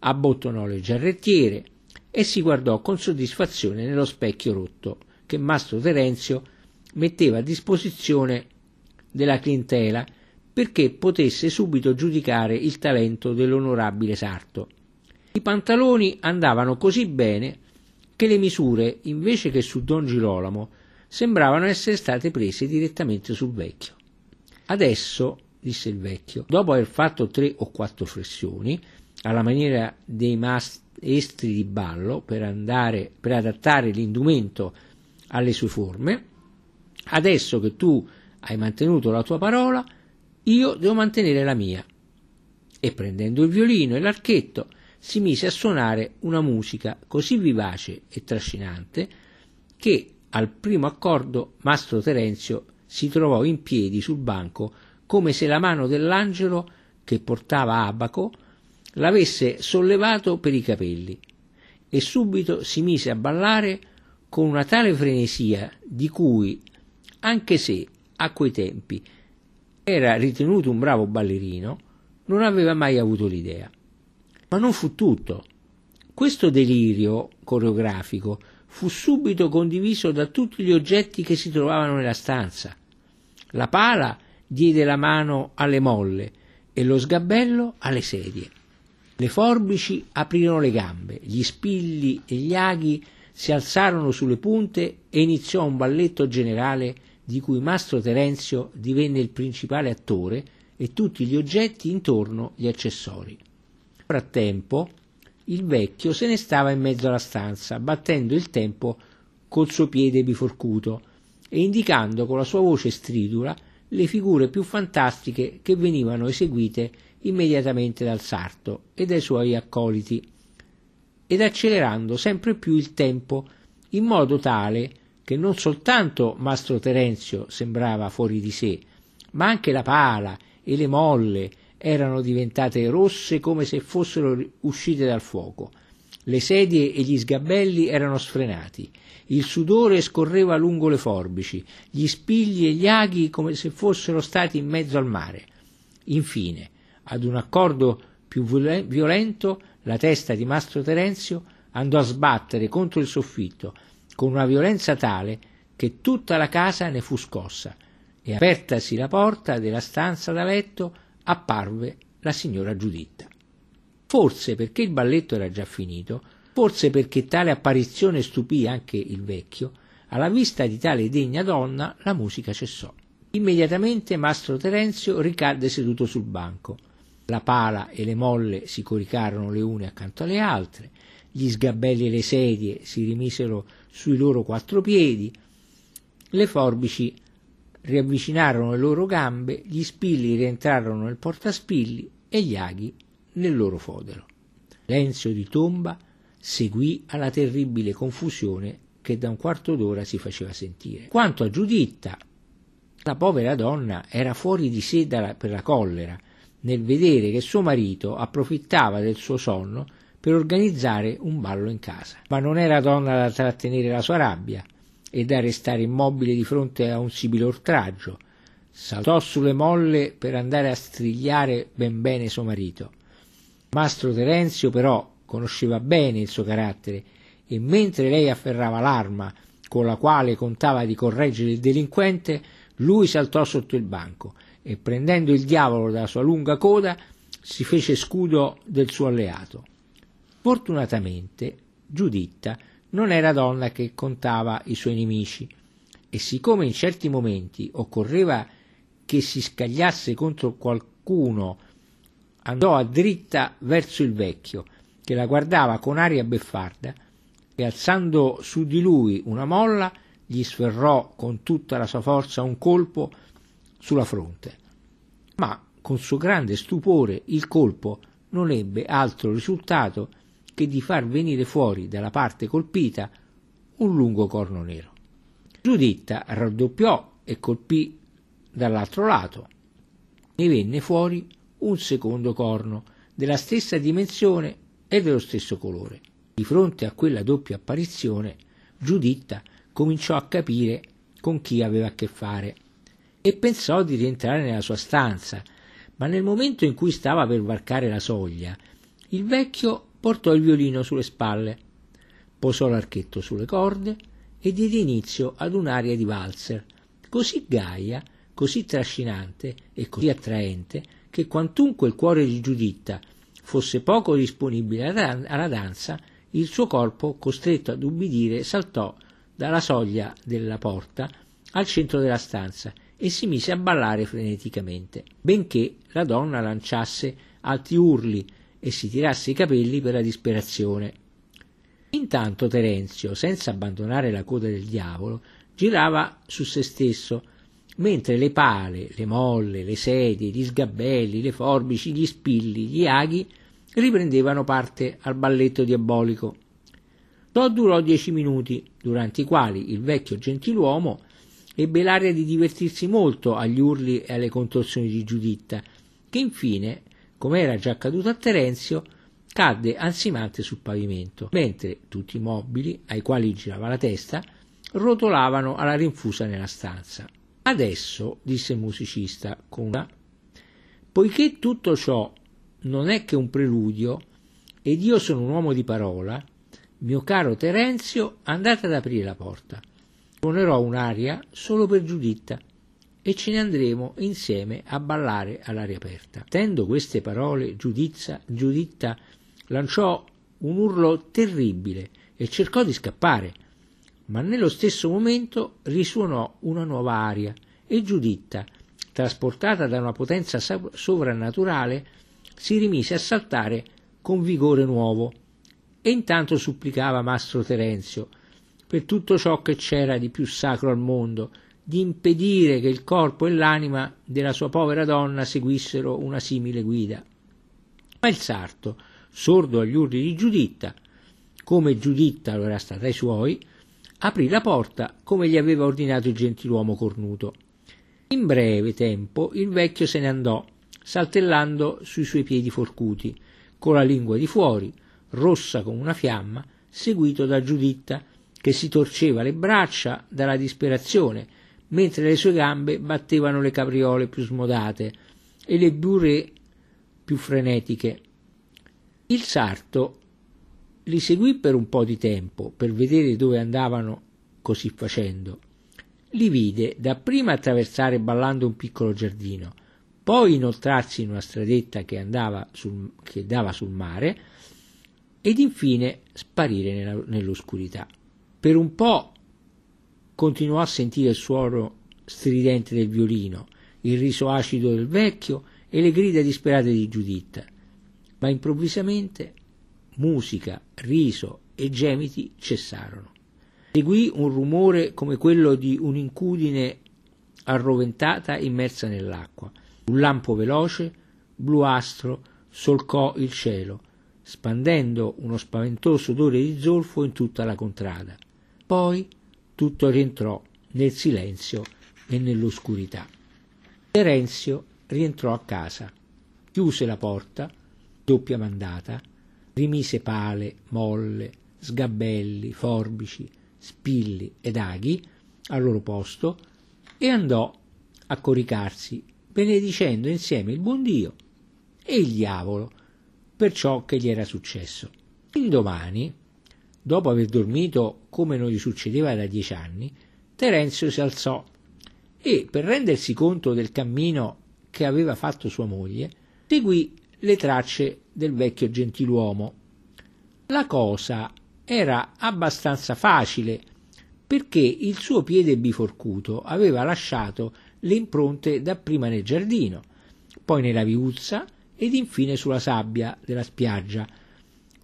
abbottonò le giarrettiere e si guardò con soddisfazione nello specchio rotto che Mastro Terenzio metteva a disposizione della clientela perché potesse subito giudicare il talento dell'onorabile sarto. I pantaloni andavano così bene che le misure, invece che su Don Girolamo, sembravano essere state prese direttamente sul vecchio. Adesso, disse il vecchio, dopo aver fatto tre o quattro flessioni, alla maniera dei maestri di ballo, per, andare, per adattare l'indumento alle sue forme, adesso che tu hai mantenuto la tua parola, io devo mantenere la mia. E prendendo il violino e l'archetto si mise a suonare una musica così vivace e trascinante che al primo accordo Mastro Terenzio si trovò in piedi sul banco come se la mano dell'angelo che portava Abaco l'avesse sollevato per i capelli, e subito si mise a ballare con una tale frenesia di cui, anche se a quei tempi era ritenuto un bravo ballerino, non aveva mai avuto l'idea. Ma non fu tutto. Questo delirio coreografico fu subito condiviso da tutti gli oggetti che si trovavano nella stanza. La pala diede la mano alle molle e lo sgabello alle sedie. Le forbici aprirono le gambe, gli spilli e gli aghi si alzarono sulle punte e iniziò un balletto generale di cui Mastro Terenzio divenne il principale attore e tutti gli oggetti intorno gli accessori. Nel frattempo il vecchio se ne stava in mezzo alla stanza, battendo il tempo col suo piede biforcuto e indicando con la sua voce stridula le figure più fantastiche che venivano eseguite immediatamente dal sarto e dai suoi accoliti, ed accelerando sempre più il tempo in modo tale che non soltanto Mastro Terenzio sembrava fuori di sé, ma anche la pala e le molle erano diventate rosse come se fossero uscite dal fuoco, le sedie e gli sgabelli erano sfrenati, il sudore scorreva lungo le forbici, gli spigli e gli aghi come se fossero stati in mezzo al mare. Infine, ad un accordo più violento, la testa di Mastro Terenzio andò a sbattere contro il soffitto con una violenza tale che tutta la casa ne fu scossa, e apertasi la porta della stanza da letto apparve la signora Giuditta. Forse perché il balletto era già finito, forse perché tale apparizione stupì anche il vecchio, alla vista di tale degna donna la musica cessò. Immediatamente Mastro Terenzio ricadde seduto sul banco. La pala e le molle si coricarono le une accanto alle altre, gli sgabelli e le sedie si rimisero sui loro quattro piedi, le forbici riavvicinarono le loro gambe, gli spilli rientrarono nel portaspilli e gli aghi nel loro fodero. Silenzio di tomba seguì alla terribile confusione che da un quarto d'ora si faceva sentire. Quanto a Giuditta, la povera donna era fuori di sé dalla, per la collera, nel vedere che suo marito approfittava del suo sonno per organizzare un ballo in casa. Ma non era donna da trattenere la sua rabbia e da restare immobile di fronte a un simile oltraggio. Saltò sulle molle per andare a strigliare ben bene suo marito. Mastro Terenzio però conosceva bene il suo carattere e mentre lei afferrava l'arma con la quale contava di correggere il delinquente, lui saltò sotto il banco e prendendo il diavolo dalla sua lunga coda si fece scudo del suo alleato. Fortunatamente Giuditta non era donna che contava i suoi nemici e siccome in certi momenti occorreva che si scagliasse contro qualcuno, andò a dritta verso il vecchio che la guardava con aria beffarda e alzando su di lui una molla gli sferrò con tutta la sua forza un colpo sulla fronte, ma con suo grande stupore il colpo non ebbe altro risultato che di far venire fuori dalla parte colpita un lungo corno nero. Giuditta raddoppiò e colpì dall'altro lato. Ne venne fuori un secondo corno della stessa dimensione e dello stesso colore. Di fronte a quella doppia apparizione, Giuditta cominciò a capire con chi aveva a che fare e pensò di rientrare nella sua stanza, ma nel momento in cui stava per varcare la soglia, il vecchio portò il violino sulle spalle, posò l'archetto sulle corde e diede inizio ad un'aria di valzer, così gaia, così trascinante e così attraente, che quantunque il cuore di Giuditta fosse poco disponibile alla danza, il suo corpo, costretto ad ubbidire, saltò dalla soglia della porta al centro della stanza e si mise a ballare freneticamente, benché la donna lanciasse alti urli e si tirasse i capelli per la disperazione. Intanto Terenzio, senza abbandonare la coda del diavolo, girava su se stesso mentre le pale, le molle, le sedie, gli sgabelli, le forbici, gli spilli, gli aghi riprendevano parte al balletto diabolico. Tutto durò dieci minuti, durante i quali il vecchio gentiluomo ebbe l'aria di divertirsi molto agli urli e alle contorsioni di Giuditta, che infine, come era già accaduto a Terenzio, cadde ansimante sul pavimento, mentre tutti i mobili, ai quali girava la testa, rotolavano alla rinfusa nella stanza. Adesso, disse il musicista, con una... poiché tutto ciò non è che un preludio, ed io sono un uomo di parola, mio caro Terenzio, andate ad aprire la porta. Suonerò un'aria solo per Giuditta e ce ne andremo insieme a ballare all'aria aperta. Tendo queste parole, Giudizza, Giuditta lanciò un urlo terribile e cercò di scappare, ma nello stesso momento risuonò una nuova aria e Giuditta, trasportata da una potenza sovrannaturale, si rimise a saltare con vigore nuovo. E intanto supplicava Mastro Terenzio, per tutto ciò che c'era di più sacro al mondo, di impedire che il corpo e l'anima della sua povera donna seguissero una simile guida. Ma il sarto, sordo agli urli di Giuditta, come Giuditta lo era stata ai suoi, aprì la porta come gli aveva ordinato il gentiluomo cornuto. In breve tempo il vecchio se ne andò, saltellando sui suoi piedi forcuti, con la lingua di fuori, rossa come una fiamma, seguito da Giuditta, che si torceva le braccia dalla disperazione, mentre le sue gambe battevano le capriole più smodate e le buree più frenetiche. Il sarto li seguì per un po' di tempo per vedere dove andavano. Così facendo, li vide dapprima attraversare ballando un piccolo giardino, poi inoltrarsi in una stradetta che andava sul, che dava sul mare, ed infine sparire nella, nell'oscurità. Per un po' continuò a sentire il suono stridente del violino, il riso acido del vecchio e le grida disperate di Giuditta, ma improvvisamente musica, riso e gemiti cessarono. Seguì un rumore come quello di un'incudine arroventata immersa nell'acqua. Un lampo veloce, bluastro, solcò il cielo, spandendo uno spaventoso odore di zolfo in tutta la contrada. Poi tutto rientrò nel silenzio e nell'oscurità. Terenzio rientrò a casa, chiuse la porta, doppia mandata, rimise pale, molle, sgabelli, forbici, spilli ed aghi al loro posto e andò a coricarsi, benedicendo insieme il buon Dio e il diavolo per ciò che gli era successo. L'indomani, dopo aver dormito come non gli succedeva da dieci anni, Terenzio si alzò e, per rendersi conto del cammino che aveva fatto sua moglie, seguì le tracce del vecchio gentiluomo. La cosa era abbastanza facile, perché il suo piede biforcuto aveva lasciato le impronte dapprima nel giardino, poi nella viuzza, ed infine sulla sabbia della spiaggia,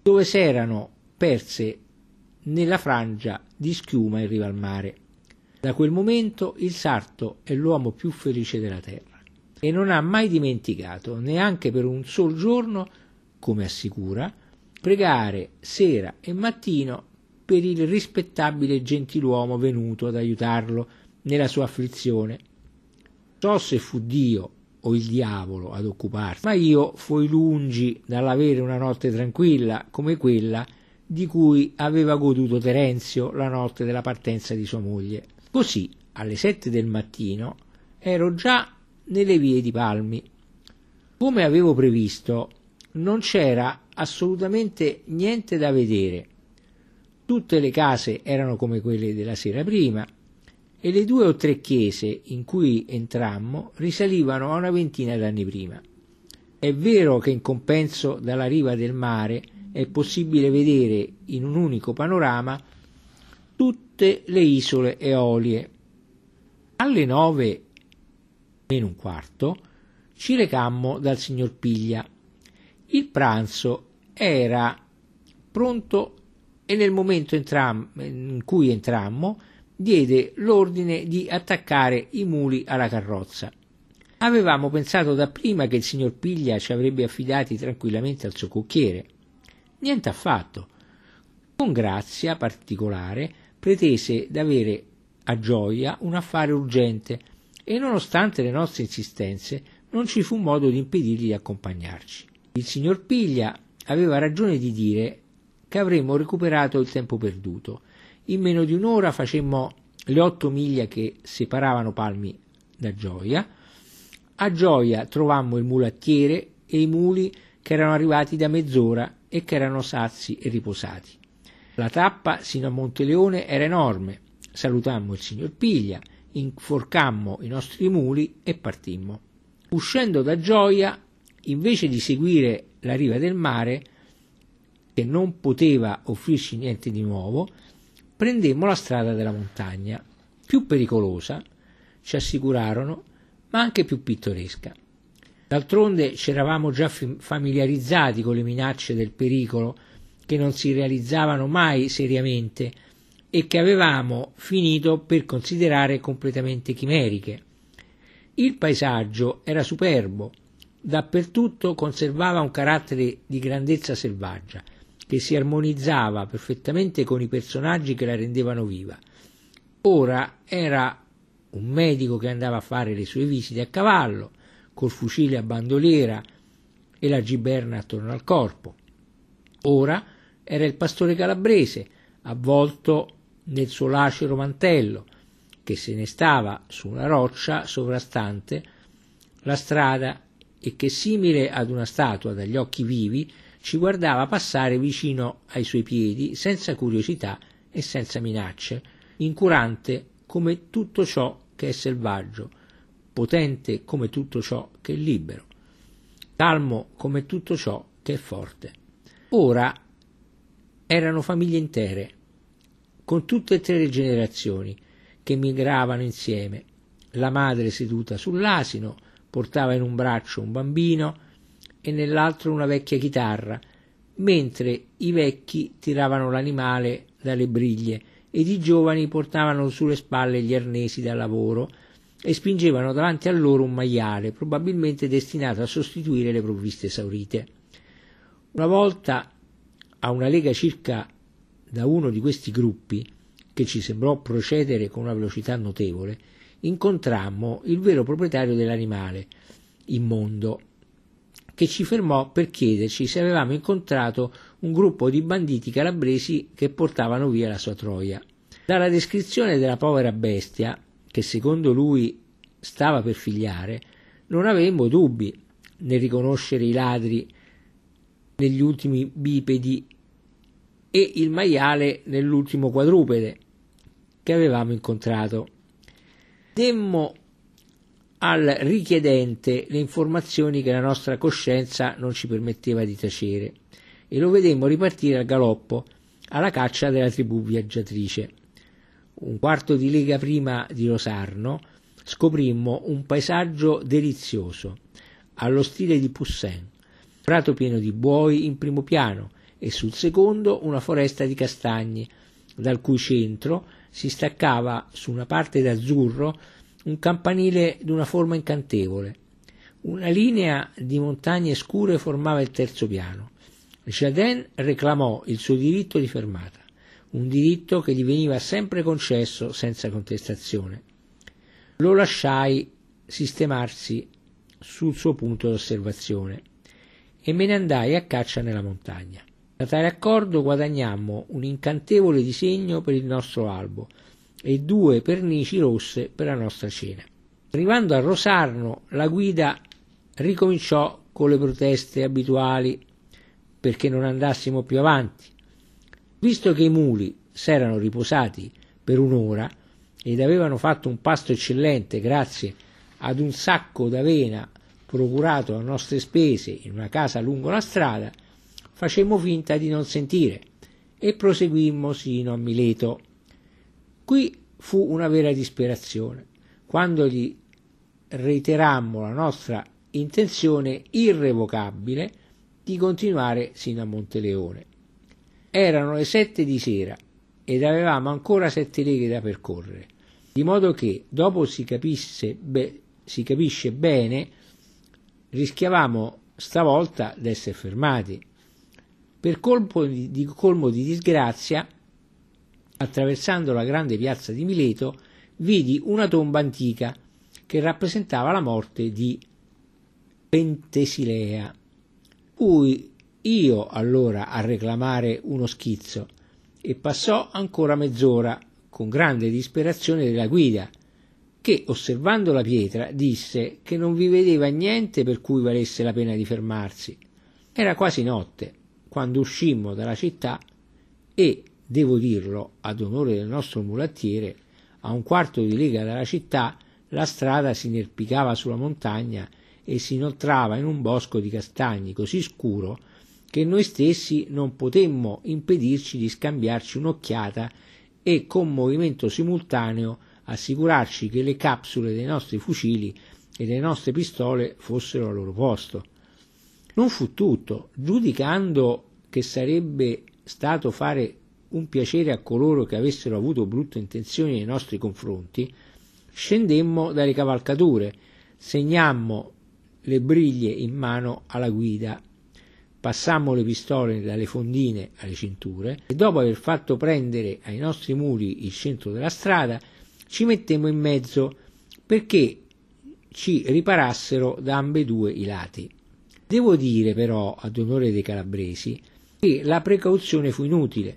dove s'erano perse nella frangia di schiuma in riva al mare. Da quel momento il sarto è l'uomo più felice della terra e non ha mai dimenticato, neanche per un sol giorno, come assicura, pregare sera e mattino per il rispettabile gentiluomo venuto ad aiutarlo nella sua afflizione. So se fu Dio o il diavolo ad occuparsi, ma io fui lungi dall'avere una notte tranquilla come quella di cui aveva goduto Terenzio la notte della partenza di sua moglie. Così, alle sette del mattino, ero già nelle vie di Palmi. Come avevo previsto, non c'era assolutamente niente da vedere. Tutte le case erano come quelle della sera prima, e le due o tre chiese in cui entrammo risalivano a una ventina d'anni prima. È vero che in compenso dalla riva del mare è possibile vedere in un unico panorama tutte le isole Eolie. Alle nove meno un quarto ci recammo dal signor Piglia. Il pranzo era pronto e nel momento entram- in cui entrammo diede l'ordine di attaccare i muli alla carrozza. Avevamo pensato dapprima che il signor Piglia ci avrebbe affidati tranquillamente al suo cocchiere. Niente affatto. Con grazia particolare pretese d'avere a Gioia un affare urgente e, nonostante le nostre insistenze, non ci fu modo di impedirgli di accompagnarci. Il signor Piglia aveva ragione di dire che avremmo recuperato il tempo perduto. In meno di un'ora facemmo le otto miglia che separavano Palmi da Gioia. A Gioia trovammo il mulattiere e i muli che erano arrivati da mezz'ora e che erano sazi e riposati. La tappa sino a Monteleone era enorme. Salutammo il signor Piglia, inforcammo i nostri muli e partimmo. Uscendo da Gioia, invece di seguire la riva del mare, che non poteva offrirci niente di nuovo, prendemmo la strada della montagna, più pericolosa, ci assicurarono, ma anche più pittoresca. D'altronde c'eravamo già familiarizzati con le minacce del pericolo che non si realizzavano mai seriamente e che avevamo finito per considerare completamente chimeriche. Il paesaggio era superbo, dappertutto conservava un carattere di grandezza selvaggia, che si armonizzava perfettamente con i personaggi che la rendevano viva. Ora era un medico che andava a fare le sue visite a cavallo, col fucile a bandoliera e la giberna attorno al corpo. Ora era il pastore calabrese, avvolto nel suo lacero mantello, che se ne stava su una roccia sovrastante la strada e che, simile ad una statua dagli occhi vivi, ci guardava passare vicino ai suoi piedi senza curiosità e senza minacce, incurante come tutto ciò che è selvaggio, potente come tutto ciò che è libero, calmo come tutto ciò che è forte. Ora erano famiglie intere, con tutte e tre le generazioni, che migravano insieme. La madre seduta sull'asino portava in un braccio un bambino e nell'altro una vecchia chitarra, mentre i vecchi tiravano l'animale dalle briglie ed i giovani portavano sulle spalle gli arnesi da lavoro e spingevano davanti a loro un maiale, probabilmente destinato a sostituire le provviste esaurite. Una volta, a una lega circa da uno di questi gruppi, che ci sembrò procedere con una velocità notevole, incontrammo il vero proprietario dell'animale immondo, che ci fermò per chiederci se avevamo incontrato un gruppo di banditi calabresi che portavano via la sua troia. Dalla descrizione della povera bestia, che secondo lui stava per figliare, non avemmo dubbi nel riconoscere i ladri negli ultimi bipedi e il maiale nell'ultimo quadrupede che avevamo incontrato. Demmo al richiedente le informazioni che la nostra coscienza non ci permetteva di tacere e lo vedemmo ripartire al galoppo alla caccia della tribù viaggiatrice. Un quarto di lega prima di Rosarno scoprimmo un paesaggio delizioso allo stile di Poussin, prato pieno di buoi in primo piano e sul secondo una foresta di castagni, dal cui centro si staccava su una parte d'azzurro un campanile d'una forma incantevole. Una linea di montagne scure formava il terzo piano. Chatin reclamò il suo diritto di fermata, un diritto che gli veniva sempre concesso senza contestazione. Lo lasciai sistemarsi sul suo punto d'osservazione e me ne andai a caccia nella montagna. Da tale accordo guadagnammo un incantevole disegno per il nostro albo e due pernici rosse per la nostra cena. Arrivando a Rosarno, la guida ricominciò con le proteste abituali perché non andassimo più avanti. Visto che i muli s'erano riposati per un'ora ed avevano fatto un pasto eccellente grazie ad un sacco d'avena procurato a nostre spese in una casa lungo la strada, facemmo finta di non sentire e proseguimmo sino a Mileto. Qui fu una vera disperazione, quando gli reiterammo la nostra intenzione irrevocabile di continuare sino a Monteleone. Erano le sette di sera ed avevamo ancora sette leghe da percorrere, di modo che, dopo si, capisse be- si capisce bene, rischiavamo stavolta d'essere fermati. Per colpo di, di, colmo di disgrazia, attraversando la grande piazza di Mileto, vidi una tomba antica che rappresentava la morte di Pentesilea. Fui io allora a reclamare uno schizzo e passò ancora mezz'ora, con grande disperazione della guida, che, osservando la pietra, disse che non vi vedeva niente per cui valesse la pena di fermarsi. Era quasi notte quando uscimmo dalla città e, devo dirlo ad onore del nostro mulattiere, a un quarto di lega dalla città la strada si inerpicava sulla montagna e si inoltrava in un bosco di castagni così scuro che noi stessi non potemmo impedirci di scambiarci un'occhiata e, con movimento simultaneo, assicurarci che le capsule dei nostri fucili e delle nostre pistole fossero al loro posto. Non fu tutto. Giudicando che sarebbe stato fare un piacere a coloro che avessero avuto brutte intenzioni nei nostri confronti, scendemmo dalle cavalcature, segnammo le briglie in mano alla guida, passammo le pistole dalle fondine alle cinture e, dopo aver fatto prendere ai nostri muli il centro della strada, ci mettemmo in mezzo perché ci riparassero da ambedue i lati. Devo dire però, ad onore dei calabresi, che la precauzione fu inutile.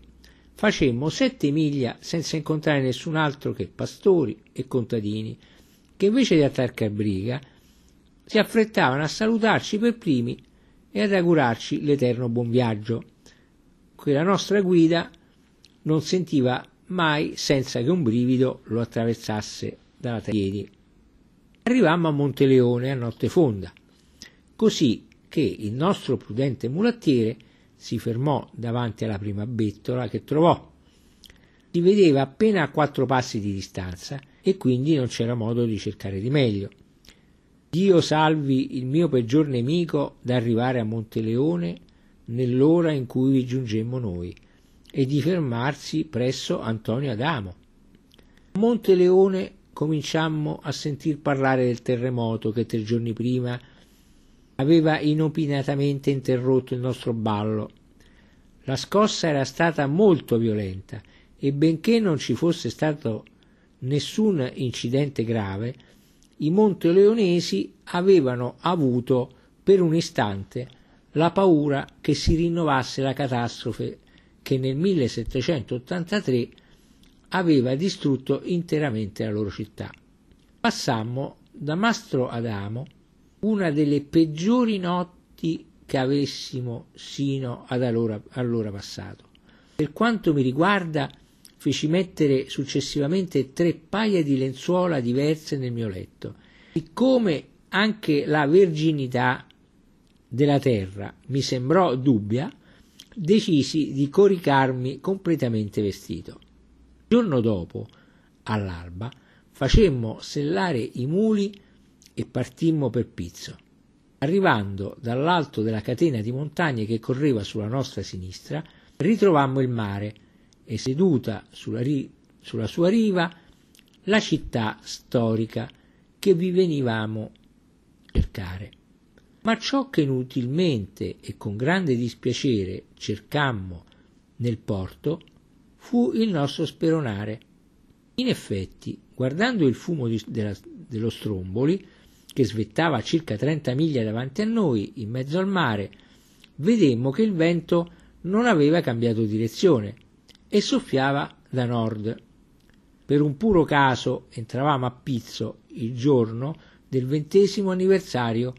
Facemmo sette miglia senza incontrare nessun altro che pastori e contadini, che invece di attaccar briga si affrettavano a salutarci per primi e ad augurarci l'eterno buon viaggio, che la nostra guida non sentiva mai senza che un brivido lo attraversasse dalla piedi. Arrivammo a Monteleone a notte fonda, così che il nostro prudente mulattiere si fermò davanti alla prima bettola che trovò. Si vedeva appena a quattro passi di distanza e quindi non c'era modo di cercare di meglio. Dio salvi il mio peggior nemico d'arrivare a Monteleone nell'ora in cui vi giungemmo noi e di fermarsi presso Antonio Adamo. A Monteleone cominciammo a sentir parlare del terremoto che tre giorni prima aveva inopinatamente interrotto il nostro ballo. La scossa era stata molto violenta e, benché non ci fosse stato nessun incidente grave, i monteleonesi avevano avuto per un istante la paura che si rinnovasse la catastrofe che nel millesettecentottantatré aveva distrutto interamente la loro città. Passammo da Mastro Adamo una delle peggiori notti che avessimo sino ad allora, allora passato. Per quanto mi riguarda, feci mettere successivamente tre paia di lenzuola diverse nel mio letto. Siccome anche la verginità della terra mi sembrò dubbia, decisi di coricarmi completamente vestito. Il giorno dopo, all'alba, facemmo sellare i muli e partimmo per Pizzo. Arrivando dall'alto della catena di montagne che correva sulla nostra sinistra, ritrovammo il mare e, seduta sulla, ri- sulla sua riva, la città storica che vi venivamo a cercare. Ma ciò che inutilmente e con grande dispiacere cercammo nel porto fu il nostro speronare. In effetti, guardando il fumo di- della- dello Stromboli, che svettava a circa trenta miglia davanti a noi, in mezzo al mare, vedemmo che il vento non aveva cambiato direzione e soffiava da nord. Per un puro caso entravamo a Pizzo il giorno del ventesimo anniversario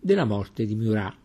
della morte di Murat.